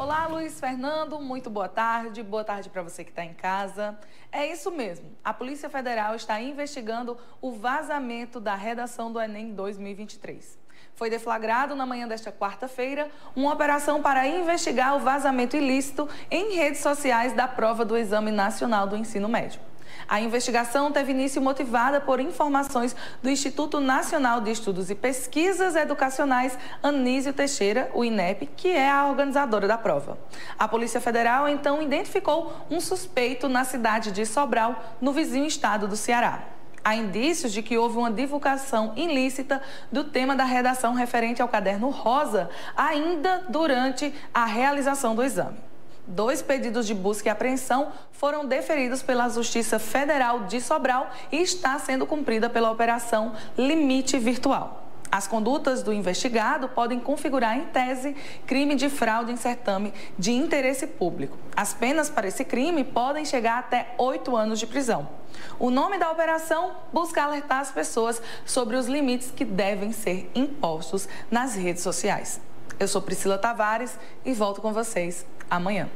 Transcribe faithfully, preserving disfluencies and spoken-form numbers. Olá, Luiz Fernando, muito boa tarde. Boa tarde para você que está em casa. É isso mesmo, a Polícia Federal está investigando o vazamento da redação do Enem dois mil e vinte e três. Foi deflagrado na manhã desta quarta-feira uma operação para investigar o vazamento ilícito em redes sociais da prova do Exame Nacional do Ensino Médio. A investigação teve início motivada por informações do Instituto Nacional de Estudos e Pesquisas Educacionais Anísio Teixeira, o INEP, que é a organizadora da prova. A Polícia Federal, então, identificou um suspeito na cidade de Sobral, no vizinho estado do Ceará. Há indícios de que houve uma divulgação ilícita do tema da redação referente ao Caderno Rosa, ainda durante a realização do exame. Dois pedidos de busca e apreensão foram deferidos pela Justiça Federal de Sobral e está sendo cumprida pela Operação Limite Virtual. As condutas do investigado podem configurar, em tese, crime de fraude em certame de interesse público. As penas para esse crime podem chegar até oito anos de prisão. O nome da operação busca alertar as pessoas sobre os limites que devem ser impostos nas redes sociais. Eu sou Priscila Tavares e volto com vocês amanhã.